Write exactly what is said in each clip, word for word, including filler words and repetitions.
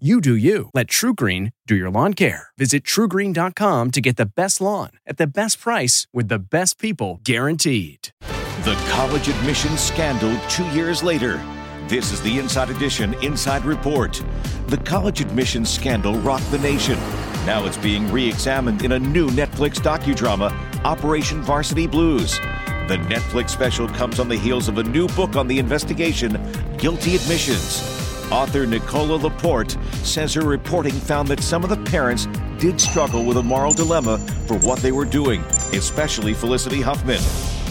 You do you. Let TruGreen do your lawn care. Visit True Green dot com to get the best lawn at the best price with the best people guaranteed. The college admissions scandal two years later. This is the Inside Edition Inside Report. The college admissions scandal rocked the nation. Now it's being re-examined in a new Netflix docudrama, Operation Varsity Blues. The Netflix special comes on the heels of a new book on the investigation, Guilty Admissions. Author Nicola Laporte says her reporting found that some of the parents did struggle with a moral dilemma for what they were doing, especially Felicity Huffman.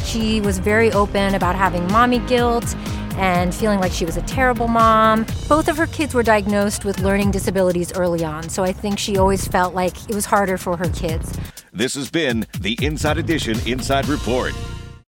She was very open about having mommy guilt and feeling like she was a terrible mom. Both of her kids were diagnosed with learning disabilities early on, so I think she always felt like it was harder for her kids. This has been the Inside Edition Inside Report.